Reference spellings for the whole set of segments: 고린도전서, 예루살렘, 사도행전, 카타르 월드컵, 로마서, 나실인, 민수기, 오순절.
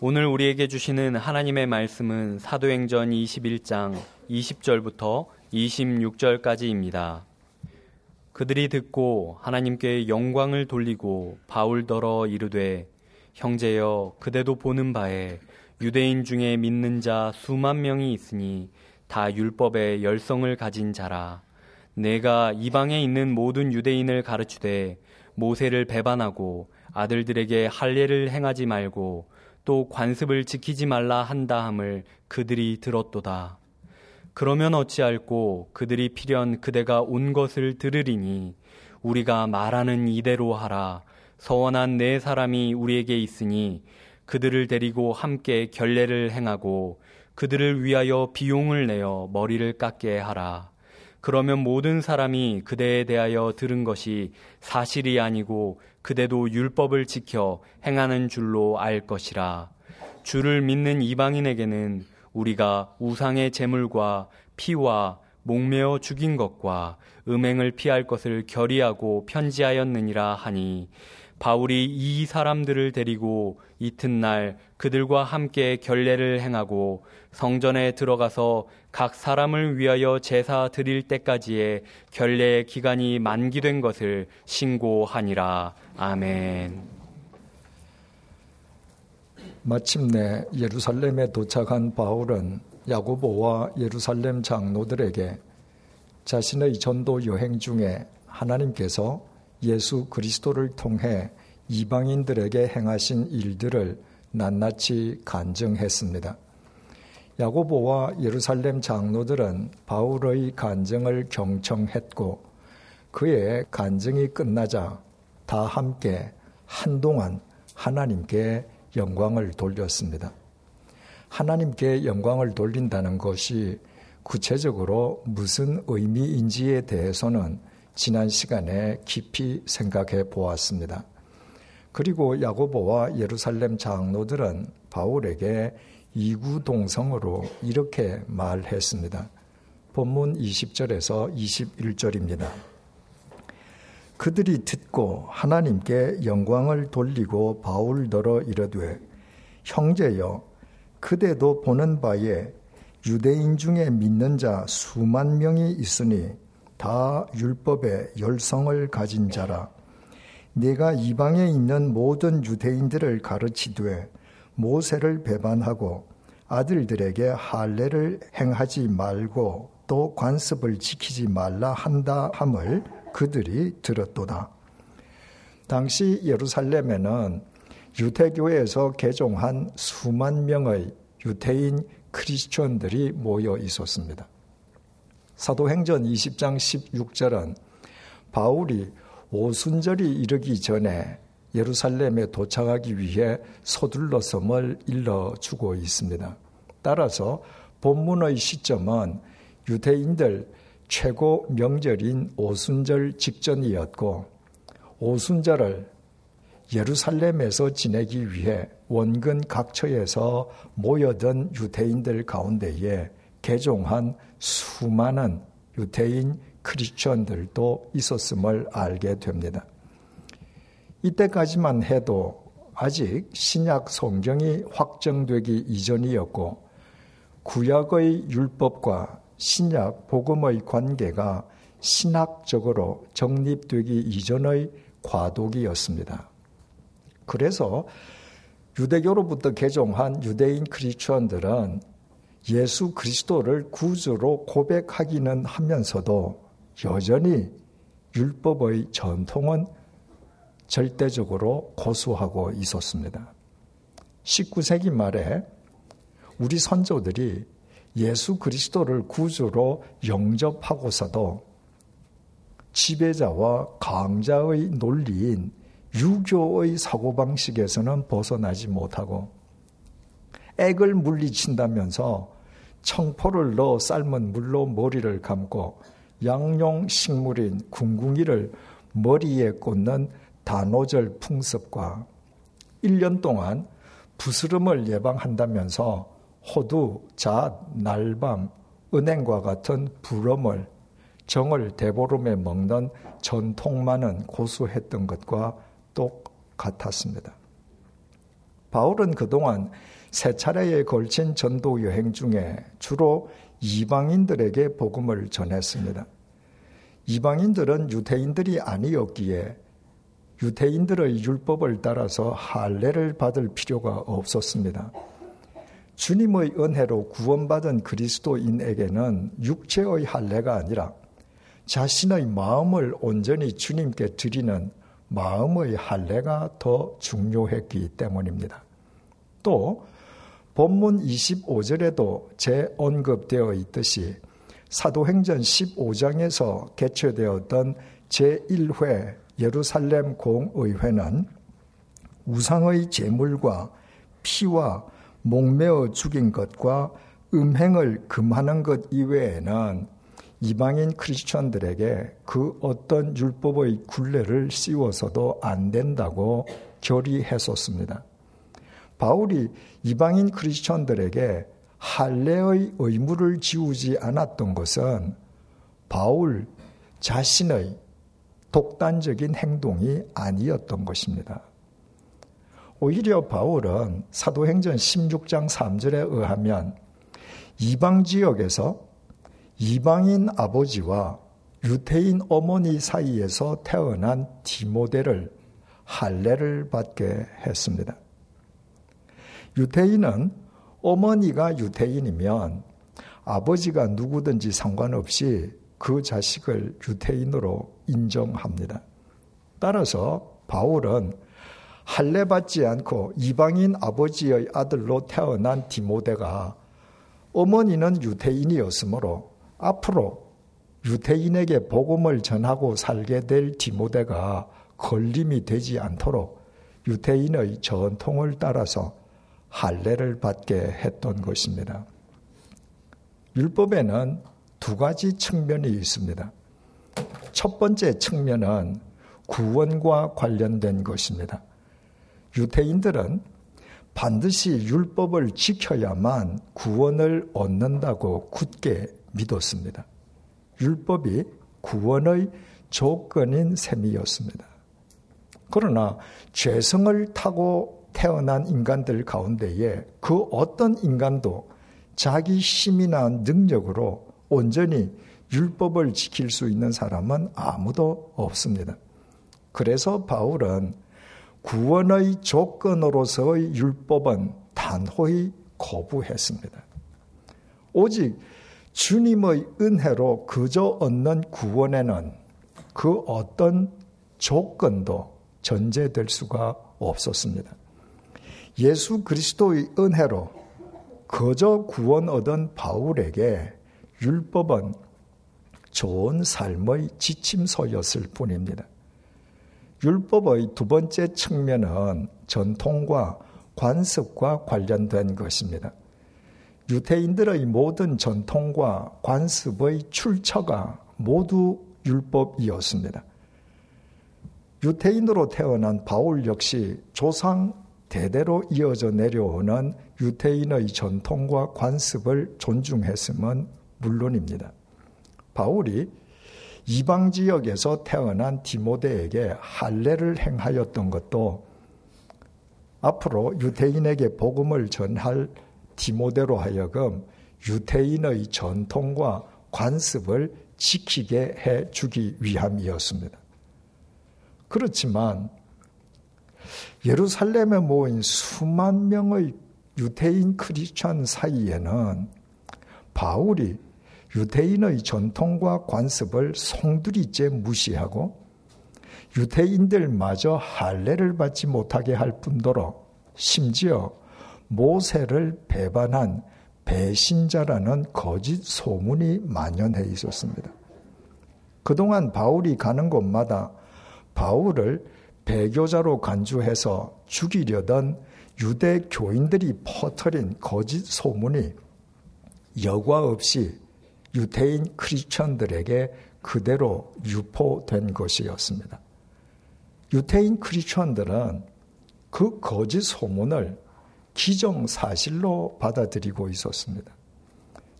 오늘 우리에게 주시는 하나님의 말씀은 사도행전 21장 20절부터 26절까지입니다. 그들이 듣고 하나님께 영광을 돌리고 바울더러 이르되 형제여 그대도 보는 바에 유대인 중에 믿는 자 수만 명이 있으니 다 율법의 열성을 가진 자라. 내가 이방에 있는 모든 유대인을 가르치되 모세를 배반하고 아들들에게 할례를 행하지 말고 또 관습을 지키지 말라 한다함을 그들이 들었도다. 그러면 어찌할꼬 그들이 필연 그대가 온 것을 들으리니 우리가 말하는 이대로 하라. 서원한 네 사람이 우리에게 있으니 그들을 데리고 함께 결례를 행하고 그들을 위하여 비용을 내어 머리를 깎게 하라. 그러면 모든 사람이 그대에 대하여 들은 것이 사실이 아니고 그대도 율법을 지켜 행하는 줄로 알 것이라. 주를 믿는 이방인에게는 우리가 우상의 제물과 피와 목매어 죽인 것과 음행을 피할 것을 결의하고 편지하였느니라 하니 바울이 이 사람들을 데리고 이튿날 그들과 함께 결례를 행하고 성전에 들어가서 각 사람을 위하여 제사 드릴 때까지의 결례의 기간이 만기된 것을 신고하니라. 아멘. 마침내 예루살렘에 도착한 바울은 야고보와 예루살렘 장로들에게 자신의 전도 여행 중에 하나님께서 예수 그리스도를 통해 이방인들에게 행하신 일들을 낱낱이 간증했습니다. 야고보와 예루살렘 장로들은 바울의 간증을 경청했고 그의 간증이 끝나자 다 함께 한동안 하나님께 영광을 돌렸습니다. 하나님께 영광을 돌린다는 것이 구체적으로 무슨 의미인지에 대해서는 지난 시간에 깊이 생각해 보았습니다. 그리고 야고보와 예루살렘 장로들은 바울에게 이구동성으로 이렇게 말했습니다. 본문 20절에서 21절입니다. 그들이 듣고 하나님께 영광을 돌리고 바울더러 이르되 형제여 그대도 보는 바에 유대인 중에 믿는 자 수만 명이 있으니 다 율법의 열성을 가진 자라. 네가 이방에 있는 모든 유대인들을 가르치되 모세를 배반하고 아들들에게 할례를 행하지 말고 또 관습을 지키지 말라 한다 함을 그들이 들었도다. 당시 예루살렘에는 유태교에서 개종한 수만 명의 유태인 크리스천들이 모여 있었습니다. 사도행전 20장 16절은 바울이 오순절이 이르기 전에 예루살렘에 도착하기 위해 서둘렀음을 일러주고 있습니다. 따라서 본문의 시점은 유대인들 최고 명절인 오순절 직전이었고 오순절을 예루살렘에서 지내기 위해 원근 각처에서 모여든 유대인들 가운데에 개종한 수많은 유대인 크리스천들도 있었음을 알게 됩니다. 이때까지만 해도 아직 신약 성경이 확정되기 이전이었고 구약의 율법과 신약 복음의 관계가 신학적으로 정립되기 이전의 과도기였습니다. 그래서 유대교로부터 개종한 유대인 크리스천들은 예수 그리스도를 구주로 고백하기는 하면서도 여전히 율법의 전통은 절대적으로 고수하고 있었습니다. 19세기 말에 우리 선조들이 예수 그리스도를 구주로 영접하고서도 지배자와 강자의 논리인 유교의 사고방식에서는 벗어나지 못하고 액을 물리친다면서 청포를 넣어 삶은 물로 머리를 감고 양용 식물인 궁궁이를 머리에 꽂는 단오절 풍습과 1년 동안 부스럼을 예방한다면서 호두, 잣, 날밤, 은행과 같은 부럼을 정월 대보름에 먹는 전통만은 고수했던 것과 똑같았습니다. 바울은 그동안 세 차례에 걸친 전도 여행 중에 주로 이방인들에게 복음을 전했습니다. 이방인들은 유대인들이 아니었기에 유대인들의 율법을 따라서 할례를 받을 필요가 없었습니다. 주님의 은혜로 구원받은 그리스도인에게는 육체의 할례가 아니라 자신의 마음을 온전히 주님께 드리는 마음의 할례가 더 중요했기 때문입니다. 또 본문 25절에도 재언급되어 있듯이 사도행전 15장에서 개최되었던 제1회 예루살렘 공의회는 우상의 제물과 피와 목매어 죽인 것과 음행을 금하는 것 이외에는 이방인 크리스천들에게 그 어떤 율법의 굴레를 씌워서도 안 된다고 결의했었습니다. 바울이 이방인 크리스천들에게 할례의 의무를 지우지 않았던 것은 바울 자신의 독단적인 행동이 아니었던 것입니다. 오히려 바울은 사도행전 16장 3절에 의하면 이방 지역에서 이방인 아버지와 유태인 어머니 사이에서 태어난 디모데를 할례를 받게 했습니다. 유태인은 어머니가 유태인이면 아버지가 누구든지 상관없이 그 자식을 유태인으로 인정합니다. 따라서 바울은 할례받지 않고 이방인 아버지의 아들로 태어난 디모데가 어머니는 유태인이었으므로 앞으로 유태인에게 복음을 전하고 살게 될 디모데가 걸림이 되지 않도록 유태인의 전통을 따라서 할례를 받게 했던 것입니다. 율법에는 두 가지 측면이 있습니다. 첫 번째 측면은 구원과 관련된 것입니다. 유태인들은 반드시 율법을 지켜야만 구원을 얻는다고 굳게 믿었습니다. 율법이 구원의 조건인 셈이었습니다. 그러나 죄성을 타고 태어난 인간들 가운데에 그 어떤 인간도 자기 힘이나 능력으로 온전히 율법을 지킬 수 있는 사람은 아무도 없습니다. 그래서 바울은 구원의 조건으로서의 율법은 단호히 거부했습니다. 오직 주님의 은혜로 그저 얻는 구원에는 그 어떤 조건도 전제될 수가 없었습니다. 예수 그리스도의 은혜로 그저 구원 얻은 바울에게 율법은 좋은 삶의 지침서였을 뿐입니다. 율법의 두 번째 측면은 전통과 관습과 관련된 것입니다. 유태인들의 모든 전통과 관습의 출처가 모두 율법이었습니다. 유태인으로 태어난 바울 역시 조상 대대로 이어져 내려오는 유태인의 전통과 관습을 존중했음은 물론입니다. 바울이 이방 지역에서 태어난 디모데에게 할례를 행하였던 것도 앞으로 유태인에게 복음을 전할 디모데로 하여금 유태인의 전통과 관습을 지키게 해주기 위함이었습니다. 그렇지만 예루살렘에 모인 수만 명의 유태인 크리스천 사이에는 바울이 유태인의 전통과 관습을 송두리째 무시하고 유태인들마저 할례를 받지 못하게 할 뿐더러 심지어 모세를 배반한 배신자라는 거짓 소문이 만연해 있었습니다. 그동안 바울이 가는 곳마다 바울을 배교자로 간주해서 죽이려던 유대교인들이 퍼뜨린 거짓 소문이 여과 없이 유태인 크리스천들에게 그대로 유포된 것이었습니다. 유태인 크리스천들은 그 거짓 소문을 기정사실로 받아들이고 있었습니다.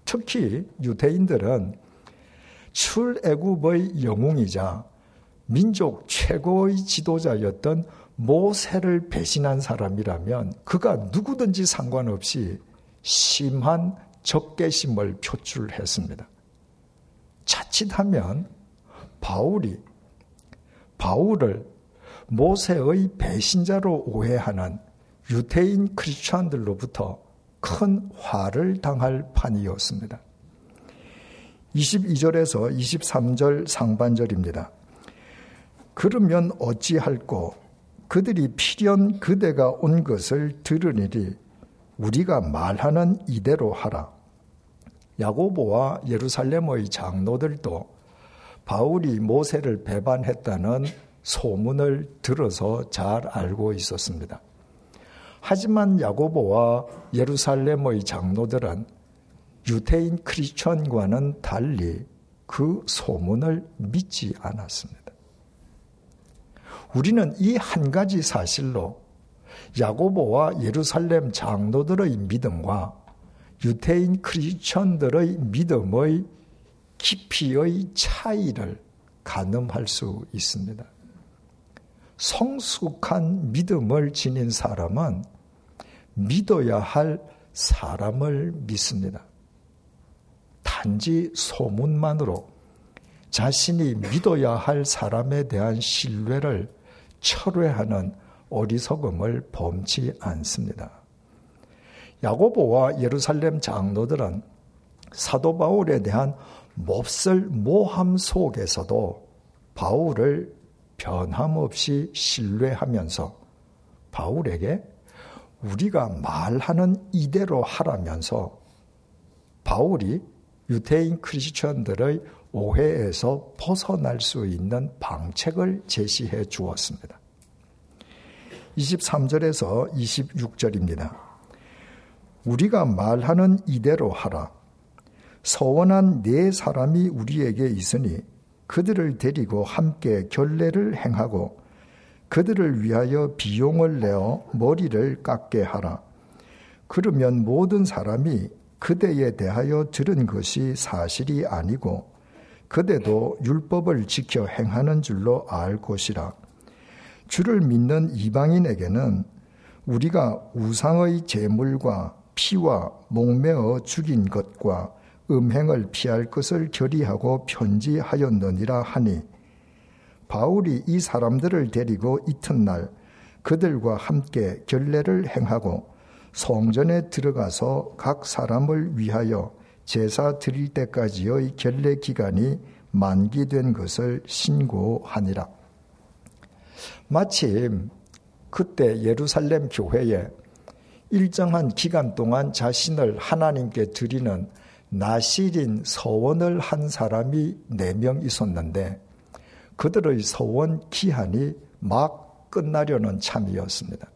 특히 유태인들은 출애굽의 영웅이자 민족 최고의 지도자였던 모세를 배신한 사람이라면 그가 누구든지 상관없이 심한 적개심을 표출했습니다. 자칫하면 바울을 모세의 배신자로 오해하는 유태인 크리스천들로부터 큰 화를 당할 판이었습니다. 22절에서 23절 상반절입니다. 그러면 어찌할꼬 그들이 필연 그대가 온 것을 들으니니 우리가 말하는 이대로 하라. 야고보와 예루살렘의 장로들도 바울이 모세를 배반했다는 소문을 들어서 잘 알고 있었습니다. 하지만 야고보와 예루살렘의 장로들은 유태인 크리스천과는 달리 그 소문을 믿지 않았습니다. 우리는 이 한 가지 사실로 야고보와 예루살렘 장로들의 믿음과 유태인 크리스천들의 믿음의 깊이의 차이를 가늠할 수 있습니다. 성숙한 믿음을 지닌 사람은 믿어야 할 사람을 믿습니다. 단지 소문만으로 자신이 믿어야 할 사람에 대한 신뢰를 철회하는 어리석음을 범치 않습니다. 야고보와 예루살렘 장로들은 사도 바울에 대한 몹쓸 모함 속에서도 바울을 변함없이 신뢰하면서 바울에게 우리가 말하는 이대로 하라면서 바울이 유태인 크리스천들의 오해에서 벗어날 수 있는 방책을 제시해 주었습니다. 23절에서 26절입니다. 우리가 말하는 이대로 하라. 서원한 네 사람이 우리에게 있으니 그들을 데리고 함께 결례를 행하고 그들을 위하여 비용을 내어 머리를 깎게 하라. 그러면 모든 사람이 그대에 대하여 들은 것이 사실이 아니고 그대도 율법을 지켜 행하는 줄로 알 것이라. 주를 믿는 이방인에게는 우리가 우상의 제물과 피와 목매어 죽인 것과 음행을 피할 것을 결의하고 편지하였느니라 하니 바울이 이 사람들을 데리고 이튿날 그들과 함께 결례를 행하고 성전에 들어가서 각 사람을 위하여 제사 드릴 때까지의 결례 기간이 만기된 것을 신고하니라. 마침 그때 예루살렘 교회에 일정한 기간 동안 자신을 하나님께 드리는 나실인 서원을 한 사람이 4명 있었는데 그들의 서원 기한이 막 끝나려는 참이었습니다.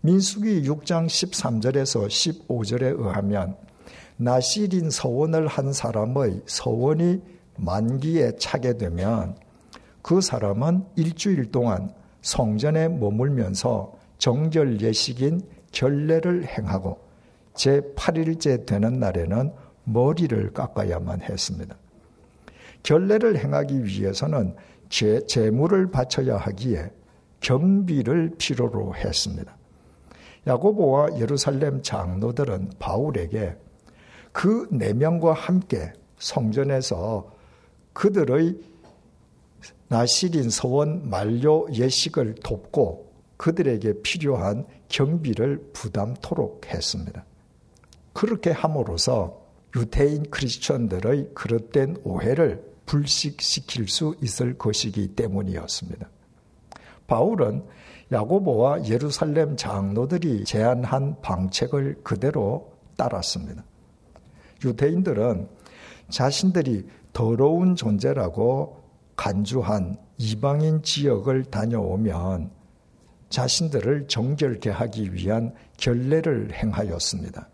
민수기 6장 13절에서 15절에 의하면 나실인 서원을 한 사람의 서원이 만기에 차게 되면 그 사람은 일주일 동안 성전에 머물면서 정절 예식인 결례를 행하고 제8일째 되는 날에는 머리를 깎아야만 했습니다. 결례를 행하기 위해서는 제물을 바쳐야 하기에 경비를 필요로 했습니다. 야고보와 예루살렘 장로들은 바울에게 그 4명과 함께 성전에서 그들의 나실인 서원 만료 예식을 돕고 그들에게 필요한 경비를 부담토록 했습니다. 그렇게 함으로써 유태인 크리스천들의 그릇된 오해를 불식시킬 수 있을 것이기 때문이었습니다. 바울은 야고보와 예루살렘 장로들이 제안한 방책을 그대로 따랐습니다. 유태인들은 자신들이 더러운 존재라고 간주한 이방인 지역을 다녀오면 자신들을 정결케 하기 위한 결례를 행하였습니다.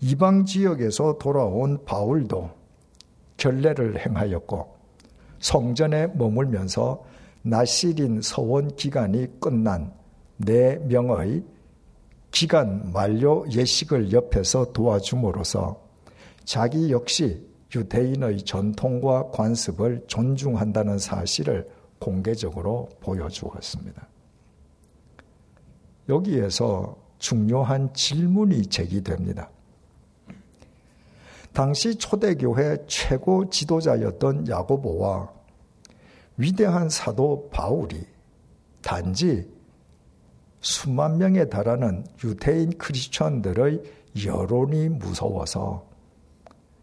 이방 지역에서 돌아온 바울도 결례를 행하였고 성전에 머물면서 나실인 서원 기간이 끝난 4명의 기간 만료 예식을 옆에서 도와줌으로써 자기 역시 유태인의 전통과 관습을 존중한다는 사실을 공개적으로 보여주었습니다. 여기에서 중요한 질문이 제기됩니다. 당시 초대교회 최고 지도자였던 야고보와 위대한 사도 바울이 단지 수만 명에 달하는 유대인 크리스천들의 여론이 무서워서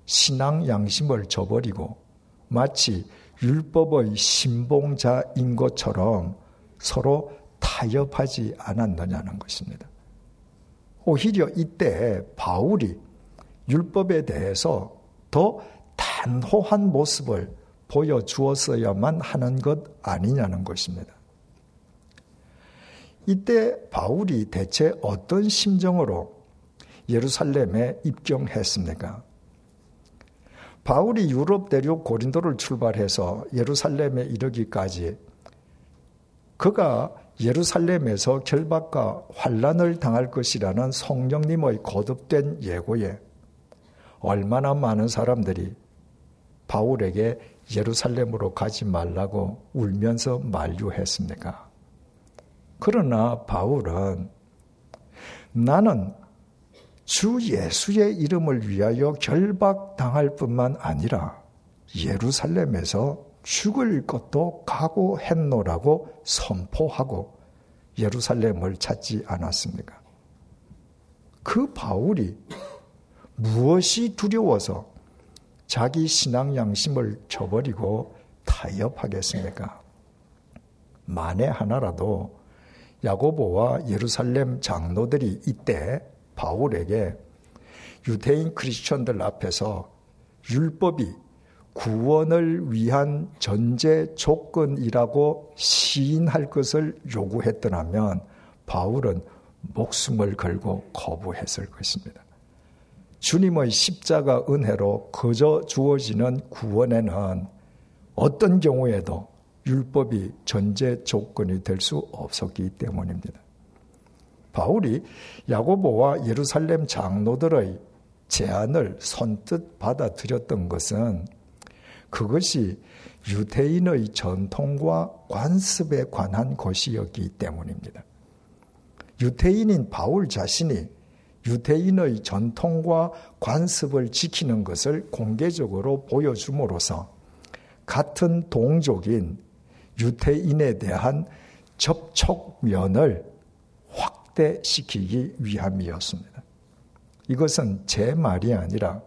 신앙 양심을 저버리고 마치 율법의 신봉자인 것처럼 서로 타협하지 않았느냐는 것입니다. 오히려 이때 바울이 율법에 대해서 더 단호한 모습을 보여주었어야만 하는 것 아니냐는 것입니다. 이때 바울이 대체 어떤 심정으로 예루살렘에 입경했습니까? 바울이 유럽 대륙 고린도를 출발해서 예루살렘에 이르기까지 그가 예루살렘에서 결박과 환난을 당할 것이라는 성령님의 거듭된 예고에 얼마나 많은 사람들이 바울에게 예루살렘으로 가지 말라고 울면서 만류했습니까? 그러나 바울은 나는 주 예수의 이름을 위하여 결박당할 뿐만 아니라 예루살렘에서 죽을 것도 각오했노라고 선포하고 예루살렘을 찾지 않았습니까? 그 바울이 무엇이 두려워서 자기 신앙 양심을 저버리고 타협하겠습니까? 만에 하나라도 야고보와 예루살렘 장로들이 이때 바울에게 유대인 크리스천들 앞에서 율법이 구원을 위한 전제 조건이라고 시인할 것을 요구했더라면 바울은 목숨을 걸고 거부했을 것입니다. 주님의 십자가 은혜로 거저 주어지는 구원에는 어떤 경우에도 율법이 전제 조건이 될 수 없었기 때문입니다. 바울이 야고보와 예루살렘 장로들의 제안을 선뜻 받아들였던 것은 그것이 유대인의 전통과 관습에 관한 것이었기 때문입니다. 유대인인 바울 자신이 유대인의 전통과 관습을 지키는 것을 공개적으로 보여줌으로써 같은 동족인 유대인에 대한 접촉면을 확대시키기 위함이었습니다. 이것은 제 말이 아니라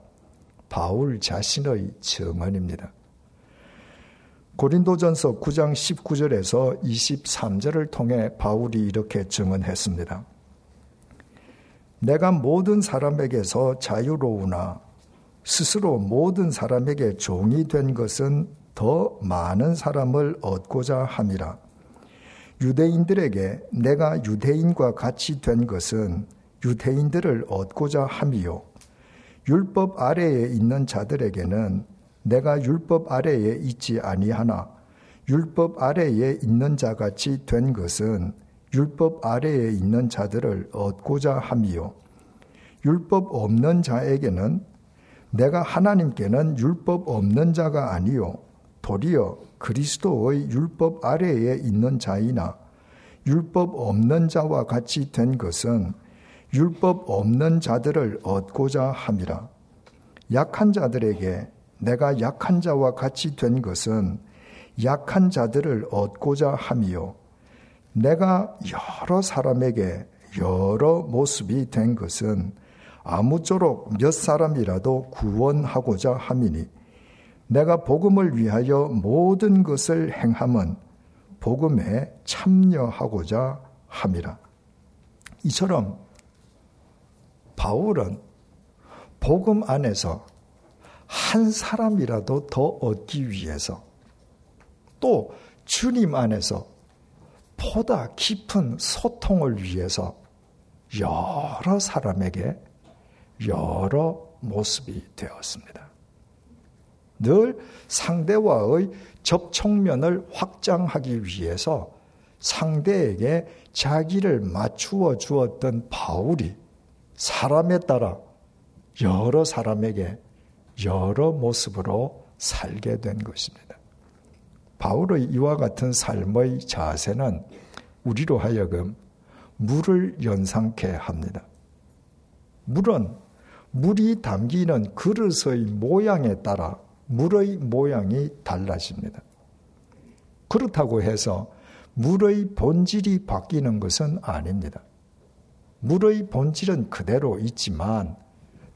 바울 자신의 증언입니다. 고린도전서 9장 19절에서 23절을 통해 바울이 이렇게 증언했습니다. 내가 모든 사람에게서 자유로우나 스스로 모든 사람에게 종이 된 것은 더 많은 사람을 얻고자 함이라. 유대인들에게 내가 유대인과 같이 된 것은 유대인들을 얻고자 함이요. 율법 아래에 있는 자들에게는 내가 율법 아래에 있지 아니하나 율법 아래에 있는 자같이 된 것은 율법 아래에 있는 자들을 얻고자 함이요. 율법 없는 자에게는 내가 하나님께는 율법 없는 자가 아니요. 도리어 그리스도의 율법 아래에 있는 자이나 율법 없는 자와 같이 된 것은 율법 없는 자들을 얻고자 함이라. 약한 자들에게 내가 약한 자와 같이 된 것은 약한 자들을 얻고자 함이요. 내가 여러 사람에게 여러 모습이 된 것은 아무쪼록 몇 사람이라도 구원하고자 함이니 내가 복음을 위하여 모든 것을 행함은 복음에 참여하고자 함이라. 이처럼 바울은 복음 안에서 한 사람이라도 더 얻기 위해서 또 주님 안에서 보다 깊은 소통을 위해서 여러 사람에게 여러 모습이 되었습니다. 늘 상대와의 접촉면을 확장하기 위해서 상대에게 자기를 맞추어 주었던 바울이 사람에 따라 여러 사람에게 여러 모습으로 살게 된 것입니다. 바울의 이와 같은 삶의 자세는 우리로 하여금 물을 연상케 합니다. 물은 물이 담기는 그릇의 모양에 따라 물의 모양이 달라집니다. 그렇다고 해서 물의 본질이 바뀌는 것은 아닙니다. 물의 본질은 그대로 있지만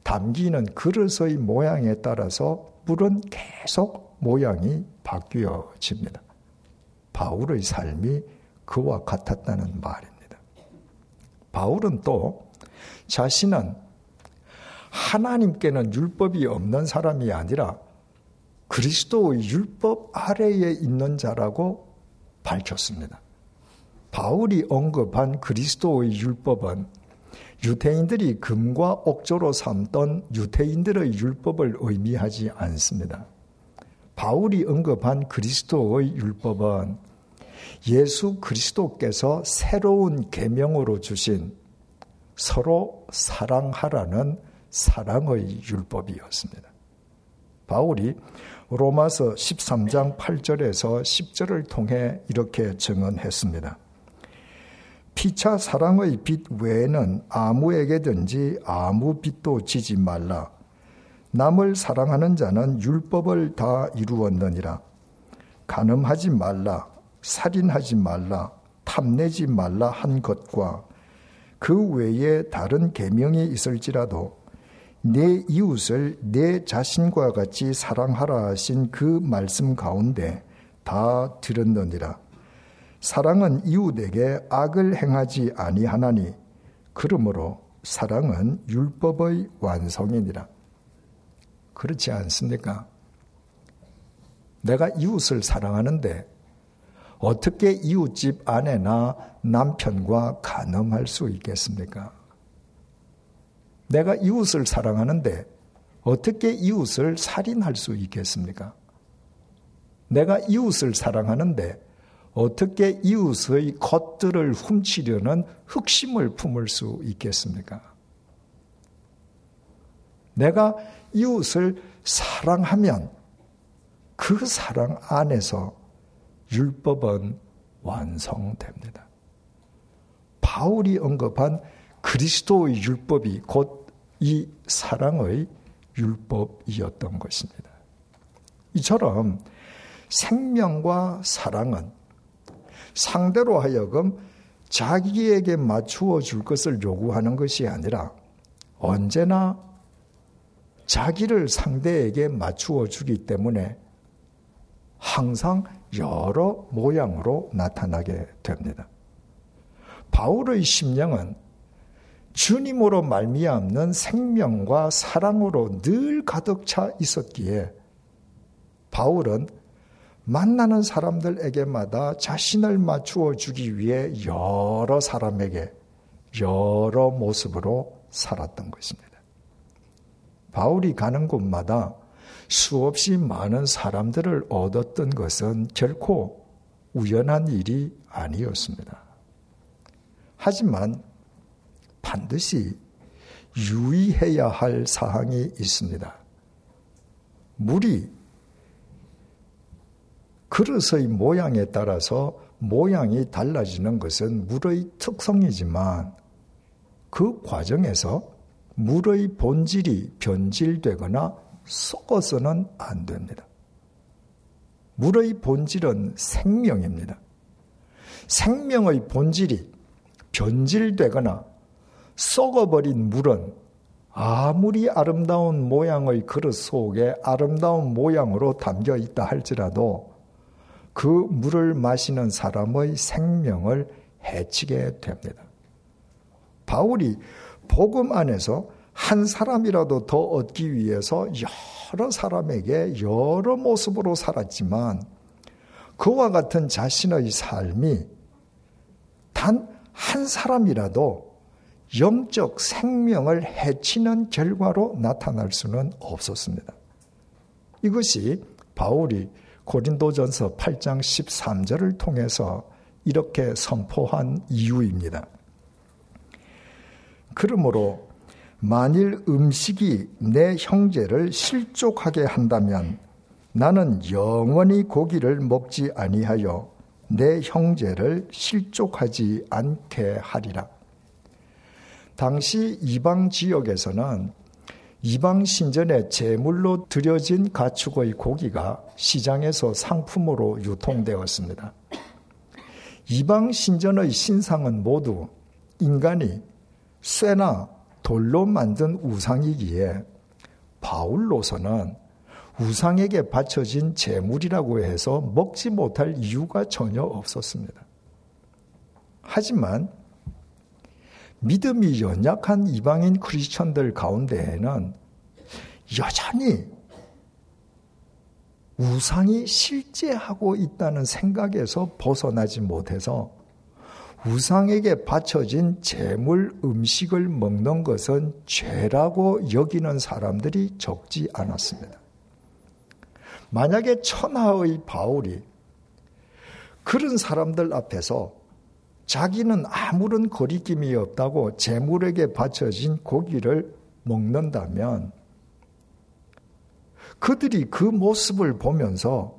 담기는 그릇의 모양에 따라서 물은 계속 모양이 바뀌어집니다. 바울의 삶이 그와 같았다는 말입니다. 바울은 또 자신은 하나님께는 율법이 없는 사람이 아니라 그리스도의 율법 아래에 있는 자라고 밝혔습니다. 바울이 언급한 그리스도의 율법은 유태인들이 금과 옥조로 삼던 유태인들의 율법을 의미하지 않습니다. 바울이 언급한 그리스도의 율법은 예수 그리스도께서 새로운 계명으로 주신 서로 사랑하라는 사랑의 율법이었습니다. 바울이 로마서 13장 8절에서 10절을 통해 이렇게 증언했습니다. 피차 사랑의 빚 외에는 아무에게든지 아무 빚도 지지 말라. 남을 사랑하는 자는 율법을 다 이루었느니라. 간음하지 말라, 살인하지 말라, 탐내지 말라 한 것과 그 외에 다른 계명이 있을지라도 내 이웃을 내 자신과 같이 사랑하라 하신 그 말씀 가운데 다 들었느니라. 사랑은 이웃에게 악을 행하지 아니하나니 그러므로 사랑은 율법의 완성이니라. 그렇지 않습니까? 내가 이웃을 사랑하는데 어떻게 이웃집 아내나 남편과 간음할 수 있겠습니까? 내가 이웃을 사랑하는데 어떻게 이웃을 살인할 수 있겠습니까? 내가 이웃을 사랑하는데 어떻게 이웃의 것들을 훔치려는 흑심을 품을 수 있겠습니까? 내가 이웃을 사랑하면 그 사랑 안에서 율법은 완성됩니다. 바울이 언급한 그리스도의 율법이 곧 이 사랑의 율법이었던 것입니다. 이처럼 생명과 사랑은 상대로 하여금 자기에게 맞추어 줄 것을 요구하는 것이 아니라 언제나 자기를 상대에게 맞추어 주기 때문에 항상 여러 모양으로 나타나게 됩니다. 바울의 심령은 주님으로 말미암는 생명과 사랑으로 늘 가득 차 있었기에 바울은 만나는 사람들에게마다 자신을 맞추어 주기 위해 여러 사람에게 여러 모습으로 살았던 것입니다. 바울이 가는 곳마다 수없이 많은 사람들을 얻었던 것은 결코 우연한 일이 아니었습니다. 하지만 반드시 유의해야 할 사항이 있습니다. 물이 그릇의 모양에 따라서 모양이 달라지는 것은 물의 특성이지만 그 과정에서 물의 본질이 변질되거나 썩어서는 안 됩니다. 물의 본질은 생명입니다. 생명의 본질이 변질되거나 썩어버린 물은 아무리 아름다운 모양의 그릇 속에 아름다운 모양으로 담겨 있다 할지라도 그 물을 마시는 사람의 생명을 해치게 됩니다. 바울이 복음 안에서 한 사람이라도 더 얻기 위해서 여러 사람에게 여러 모습으로 살았지만 그와 같은 자신의 삶이 단 한 사람이라도 영적 생명을 해치는 결과로 나타날 수는 없었습니다. 이것이 바울이 고린도전서 8장 13절을 통해서 이렇게 선포한 이유입니다. 그러므로 만일 음식이 내 형제를 실족하게 한다면 나는 영원히 고기를 먹지 아니하여 내 형제를 실족하지 않게 하리라. 당시 이방 지역에서는 이방 신전에 제물로 들여진 가축의 고기가 시장에서 상품으로 유통되었습니다. 이방 신전의 신상은 모두 인간이 쇠나 돌로 만든 우상이기에 바울로서는 우상에게 바쳐진 제물이라고 해서 먹지 못할 이유가 전혀 없었습니다. 하지만 믿음이 연약한 이방인 크리스천들 가운데에는 여전히 우상이 실제하고 있다는 생각에서 벗어나지 못해서 우상에게 바쳐진 제물 음식을 먹는 것은 죄라고 여기는 사람들이 적지 않았습니다. 만약에 천하의 바울이 그런 사람들 앞에서 자기는 아무런 거리낌이 없다고 제물에게 바쳐진 고기를 먹는다면 그들이 그 모습을 보면서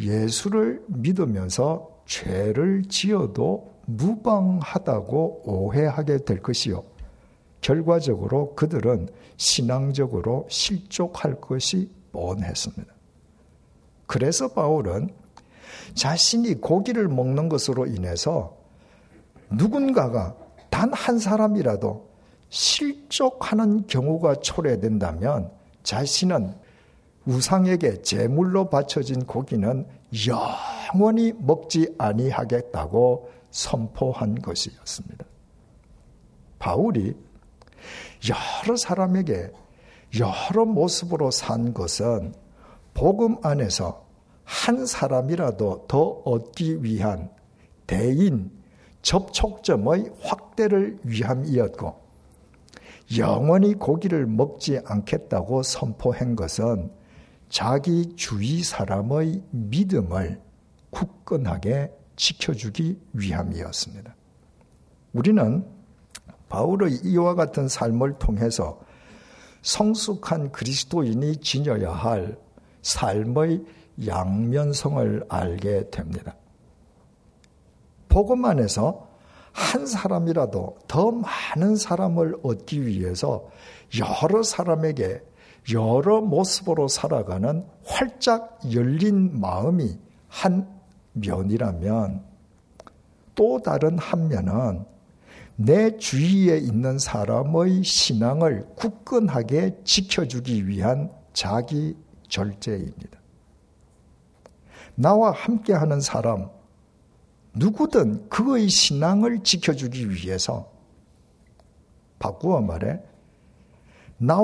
예수를 믿으면서 죄를 지어도 무방하다고 오해하게 될 것이요. 결과적으로 그들은 신앙적으로 실족할 것이 뻔했습니다. 그래서 바울은 자신이 고기를 먹는 것으로 인해서 누군가가 단 한 사람이라도 실족하는 경우가 초래된다면 자신은 우상에게 제물로 바쳐진 고기는 영원히 먹지 아니하겠다고 선포한 것이었습니다. 바울이 여러 사람에게 여러 모습으로 산 것은 복음 안에서 한 사람이라도 더 얻기 위한 대인 접촉점의 확대를 위함이었고 영원히 고기를 먹지 않겠다고 선포한 것은 자기 주위 사람의 믿음을 굳건하게 지켜주기 위함이었습니다. 우리는 바울의 이와 같은 삶을 통해서 성숙한 그리스도인이 지녀야 할 삶의 양면성을 알게 됩니다. 복음 안에서 한 사람이라도 더 많은 사람을 얻기 위해서 여러 사람에게 여러 모습으로 살아가는 활짝 열린 마음이 한 면이라면 또 다른 한 면은 내 주위에 있는 사람의 신앙을 굳건하게 지켜주기 위한 자기 절제입니다. 나와 함께하는 사람 누구든 그의 신앙을 지켜주기 위해서 바꾸어 말해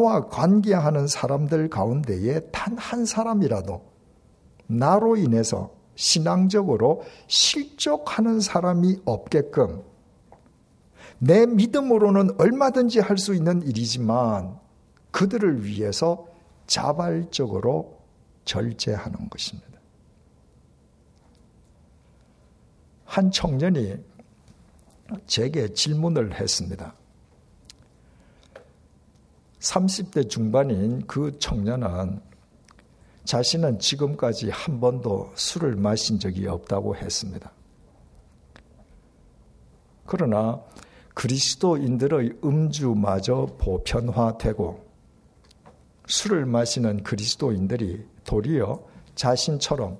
나와 관계하는 사람들 가운데에 단 한 사람이라도 나로 인해서 신앙적으로 실족하는 사람이 없게끔 내 믿음으로는 얼마든지 할 수 있는 일이지만 그들을 위해서 자발적으로 절제하는 것입니다. 한 청년이 제게 질문을 했습니다. 30대 중반인 그 청년은 자신은 지금까지 한 번도 술을 마신 적이 없다고 했습니다. 그러나 그리스도인들의 음주마저 보편화되고 술을 마시는 그리스도인들이 도리어 자신처럼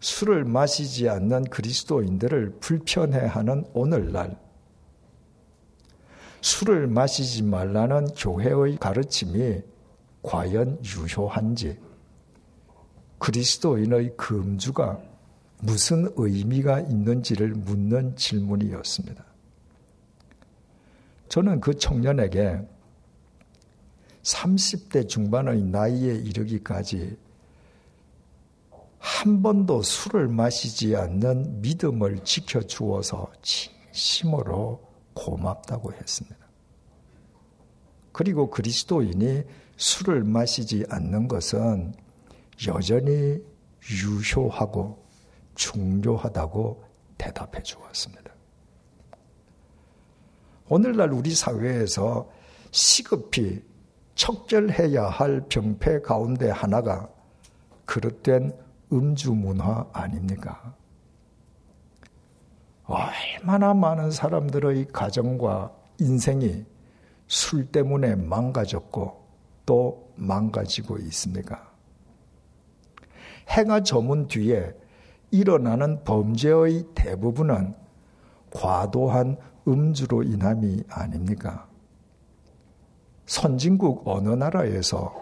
술을 마시지 않는 그리스도인들을 불편해하는 오늘날 술을 마시지 말라는 교회의 가르침이 과연 유효한지 그리스도인의 금주가 무슨 의미가 있는지를 묻는 질문이었습니다. 저는 그 청년에게 30대 중반의 나이에 이르기까지 한 번도 술을 마시지 않는 믿음을 지켜주어서 진심으로 고맙다고 했습니다. 그리고 그리스도인이 술을 마시지 않는 것은 여전히 유효하고 중요하다고 대답해 주었습니다. 오늘날 우리 사회에서 시급히 척결해야 할 병폐 가운데 하나가 그릇된 음주 문화 아닙니까? 얼마나 많은 사람들의 가정과 인생이 술 때문에 망가졌고 또 망가지고 있습니까? 행하 저문 뒤에 일어나는 범죄의 대부분은 과도한 음주로 인함이 아닙니까? 선진국 어느 나라에서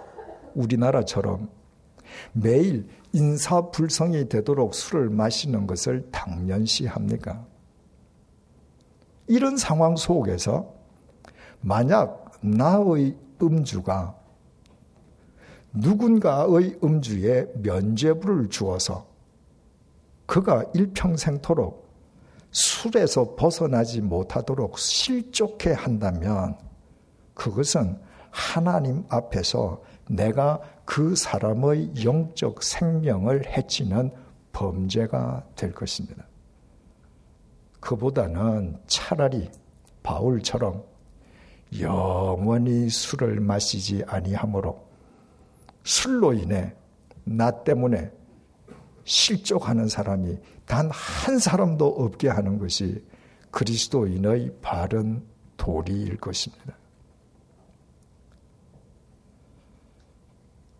우리나라처럼 매일 인사불성이 되도록 술을 마시는 것을 당연시합니까? 이런 상황 속에서 만약 나의 음주가 누군가의 음주에 면죄부를 주어서 그가 일평생토록 술에서 벗어나지 못하도록 실족해 한다면 그것은 하나님 앞에서 내가 그 사람의 영적 생명을 해치는 범죄가 될 것입니다. 그보다는 차라리 바울처럼 영원히 술을 마시지 아니하므로 술로 인해 나 때문에 실족하는 사람이 단 한 사람도 없게 하는 것이 그리스도인의 바른 도리일 것입니다.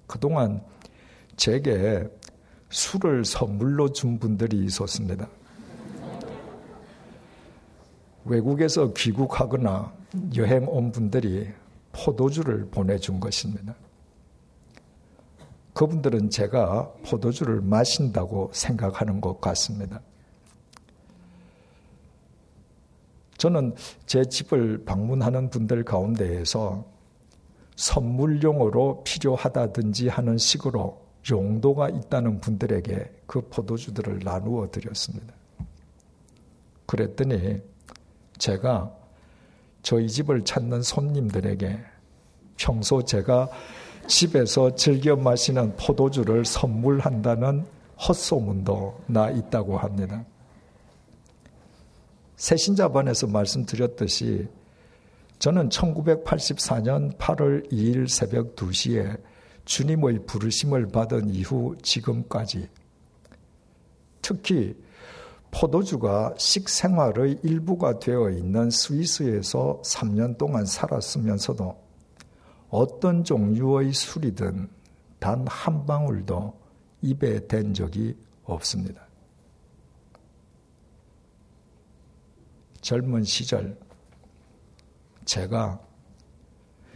그동안 제게 술을 선물로 준 분들이 있었습니다. 외국에서 귀국하거나 여행 온 분들이 포도주를 보내준 것입니다. 그분들은 제가 포도주를 마신다고 생각하는 것 같습니다. 저는 제 집을 방문하는 분들 가운데에서 선물용으로 필요하다든지 하는 식으로 용도가 있다는 분들에게 그 포도주들을 나누어 드렸습니다. 그랬더니 제가 저희 집을 찾는 손님들에게 평소 제가 집에서 즐겨 마시는 포도주를 선물한다는 헛소문도 나 있다고 합니다. 새신자반에서 말씀드렸듯이 저는 1984년 8월 2일 새벽 2시에 주님의 부르심을 받은 이후 지금까지 특히 포도주가 식생활의 일부가 되어 있는 스위스에서 3년 동안 살았으면서도 어떤 종류의 술이든 단 한 방울도 입에 댄 적이 없습니다. 젊은 시절 제가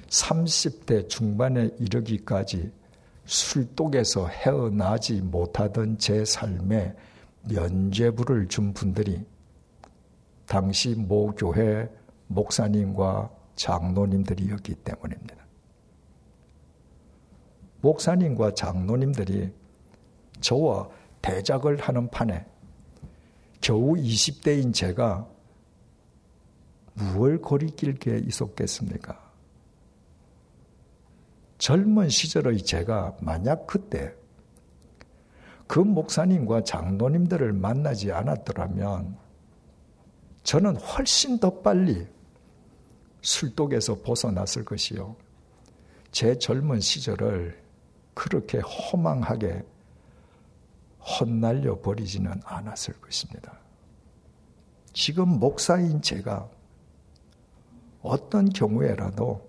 30대 중반에 이르기까지 술독에서 헤어나지 못하던 제 삶에 면죄부를 준 분들이 당시 모 교회 목사님과 장로님들이었기 때문입니다. 목사님과 장로님들이 저와 대작을 하는 판에 겨우 20대인 제가 무얼 거리낄 게 있었겠습니까? 젊은 시절의 제가 만약 그때 그 목사님과 장로님들을 만나지 않았더라면 저는 훨씬 더 빨리 술독에서 벗어났을 것이요. 제 젊은 시절을 그렇게 허망하게 헛날려 버리지는 않았을 것입니다. 지금 목사인 제가 어떤 경우에라도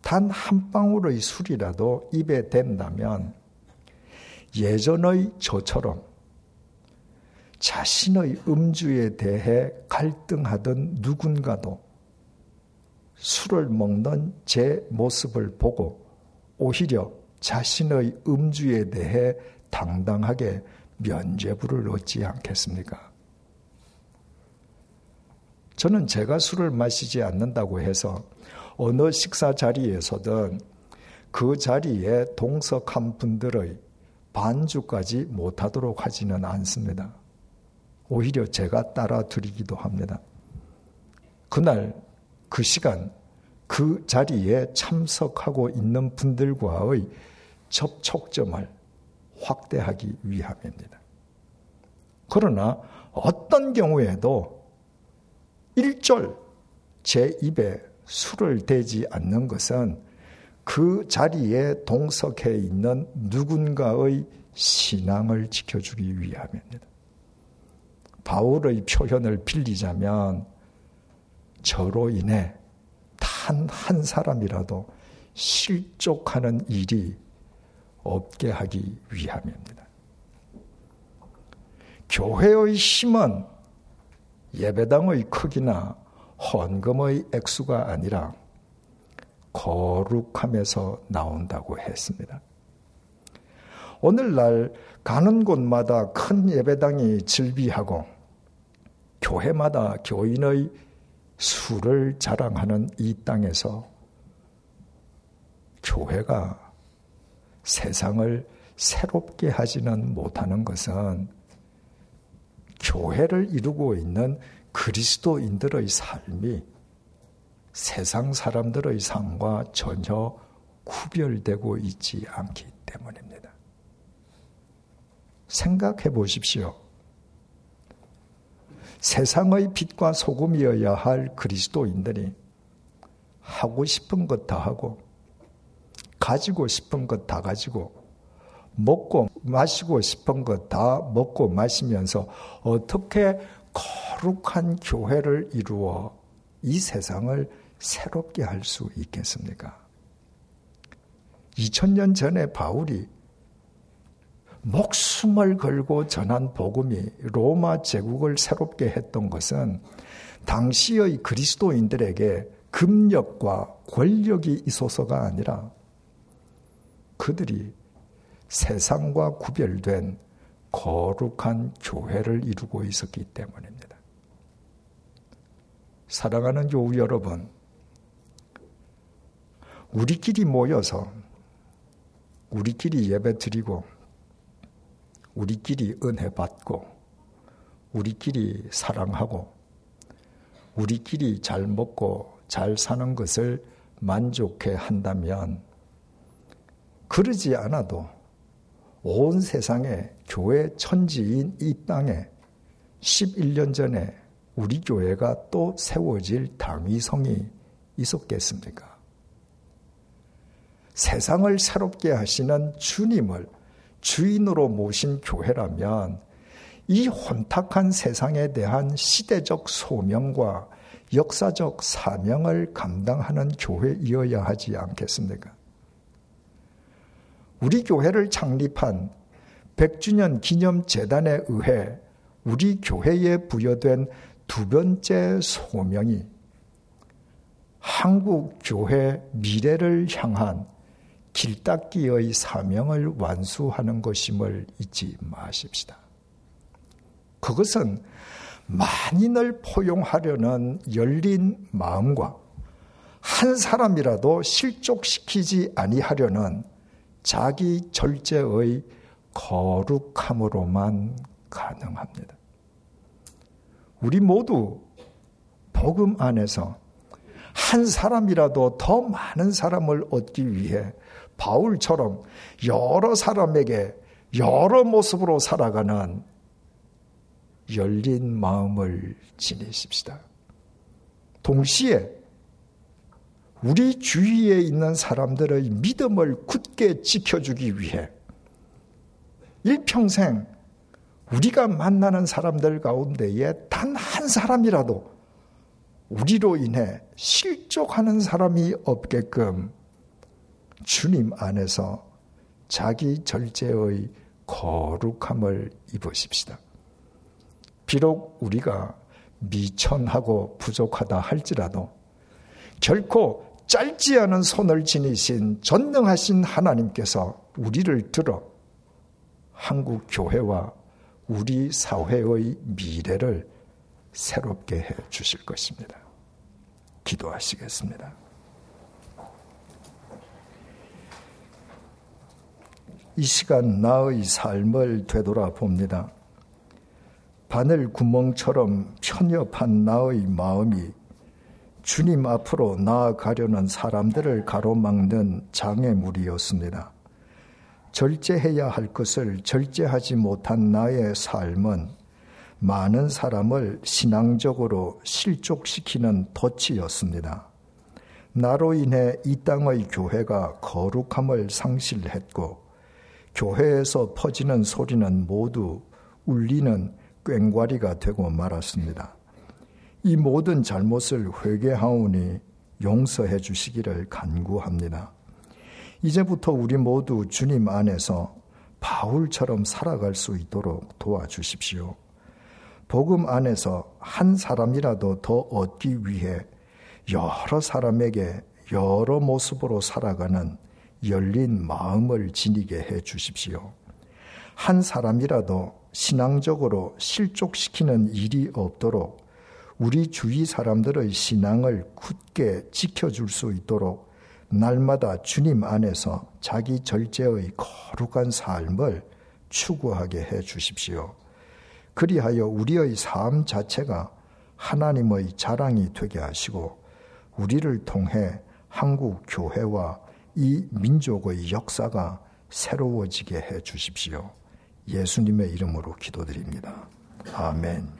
단 한 방울의 술이라도 입에 댄다면 예전의 저처럼 자신의 음주에 대해 갈등하던 누군가도 술을 먹는 제 모습을 보고 오히려 자신의 음주에 대해 당당하게 면죄부를 얻지 않겠습니까? 저는 제가 술을 마시지 않는다고 해서 어느 식사 자리에서든 그 자리에 동석한 분들의 반주까지 못하도록 하지는 않습니다. 오히려 제가 따라 드리기도 합니다. 그날 그 시간 그 자리에 참석하고 있는 분들과의 접촉점을 확대하기 위함입니다. 그러나 어떤 경우에도 1절 제 입에 술을 대지 않는 것은 그 자리에 동석해 있는 누군가의 신앙을 지켜주기 위함입니다. 바울의 표현을 빌리자면 저로 인해 단 한 사람이라도 실족하는 일이 없게 하기 위함입니다. 교회의 힘은 예배당의 크기나 헌금의 액수가 아니라 거룩함에서 나온다고 했습니다. 오늘날 가는 곳마다 큰 예배당이 즐비하고 교회마다 교인의 수를 자랑하는 이 땅에서 교회가 세상을 새롭게 하지는 못하는 것은 교회를 이루고 있는 그리스도인들의 삶이 세상 사람들의 삶과 전혀 구별되고 있지 않기 때문입니다. 생각해 보십시오. 세상의 빛과 소금이어야 할 그리스도인들이 하고 싶은 것 다 하고 가지고 싶은 것 다 가지고 먹고 마시고 싶은 것 다 먹고 마시면서 어떻게 거룩한 교회를 이루어 이 세상을 새롭게 할 수 있겠습니까? 2000년 전에 바울이 목숨을 걸고 전한 복음이 로마 제국을 새롭게 했던 것은 당시의 그리스도인들에게 금력과 권력이 있어서가 아니라 그들이 세상과 구별된 거룩한 교회를 이루고 있었기 때문입니다. 사랑하는 교우 여러분, 우리끼리 모여서 우리끼리 예배 드리고 우리끼리 은혜 받고 우리끼리 사랑하고 우리끼리 잘 먹고 잘 사는 것을 만족해 한다면 그러지 않아도 온 세상에 교회 천지인 이 땅에 11년 전에 우리 교회가 또 세워질 당위성이 있었겠습니까? 세상을 새롭게 하시는 주님을 주인으로 모신 교회라면 이 혼탁한 세상에 대한 시대적 소명과 역사적 사명을 감당하는 교회이어야 하지 않겠습니까? 우리 교회를 창립한 100주년 기념재단에 의해 우리 교회에 부여된 두 번째 소명이 한국 교회 미래를 향한 길닦기의 사명을 완수하는 것임을 잊지 마십시다. 그것은 만인을 포용하려는 열린 마음과 한 사람이라도 실족시키지 아니하려는 자기 절제의 거룩함으로만 가능합니다. 우리 모두 복음 안에서 한 사람이라도 더 많은 사람을 얻기 위해 바울처럼 여러 사람에게 여러 모습으로 살아가는 열린 마음을 지니십시다. 동시에 우리 주위에 있는 사람들의 믿음을 굳게 지켜주기 위해 일평생 우리가 만나는 사람들 가운데에 단 한 사람이라도 우리로 인해 실족하는 사람이 없게끔 주님 안에서 자기 절제의 거룩함을 입으십시다. 비록 우리가 미천하고 부족하다 할지라도 결코 짧지 않은 손을 지니신 전능하신 하나님께서 우리를 들어 한국 교회와 우리 사회의 미래를 새롭게 해 주실 것입니다. 기도하시겠습니다. 이 시간 나의 삶을 되돌아봅니다. 바늘 구멍처럼 편협한 나의 마음이 주님 앞으로 나아가려는 사람들을 가로막는 장애물이었습니다. 절제해야 할 것을 절제하지 못한 나의 삶은 많은 사람을 신앙적으로 실족시키는 덫이었습니다. 나로 인해 이 땅의 교회가 거룩함을 상실했고 교회에서 퍼지는 소리는 모두 울리는 꽹과리가 되고 말았습니다. 이 모든 잘못을 회개하오니 용서해 주시기를 간구합니다. 이제부터 우리 모두 주님 안에서 바울처럼 살아갈 수 있도록 도와주십시오. 복음 안에서 한 사람이라도 더 얻기 위해 여러 사람에게 여러 모습으로 살아가는 열린 마음을 지니게 해 주십시오. 한 사람이라도 신앙적으로 실족시키는 일이 없도록 우리 주위 사람들의 신앙을 굳게 지켜줄 수 있도록 날마다 주님 안에서 자기 절제의 거룩한 삶을 추구하게 해 주십시오. 그리하여 우리의 삶 자체가 하나님의 자랑이 되게 하시고 우리를 통해 한국 교회와 이 민족의 역사가 새로워지게 해 주십시오. 예수님의 이름으로 기도드립니다. 아멘.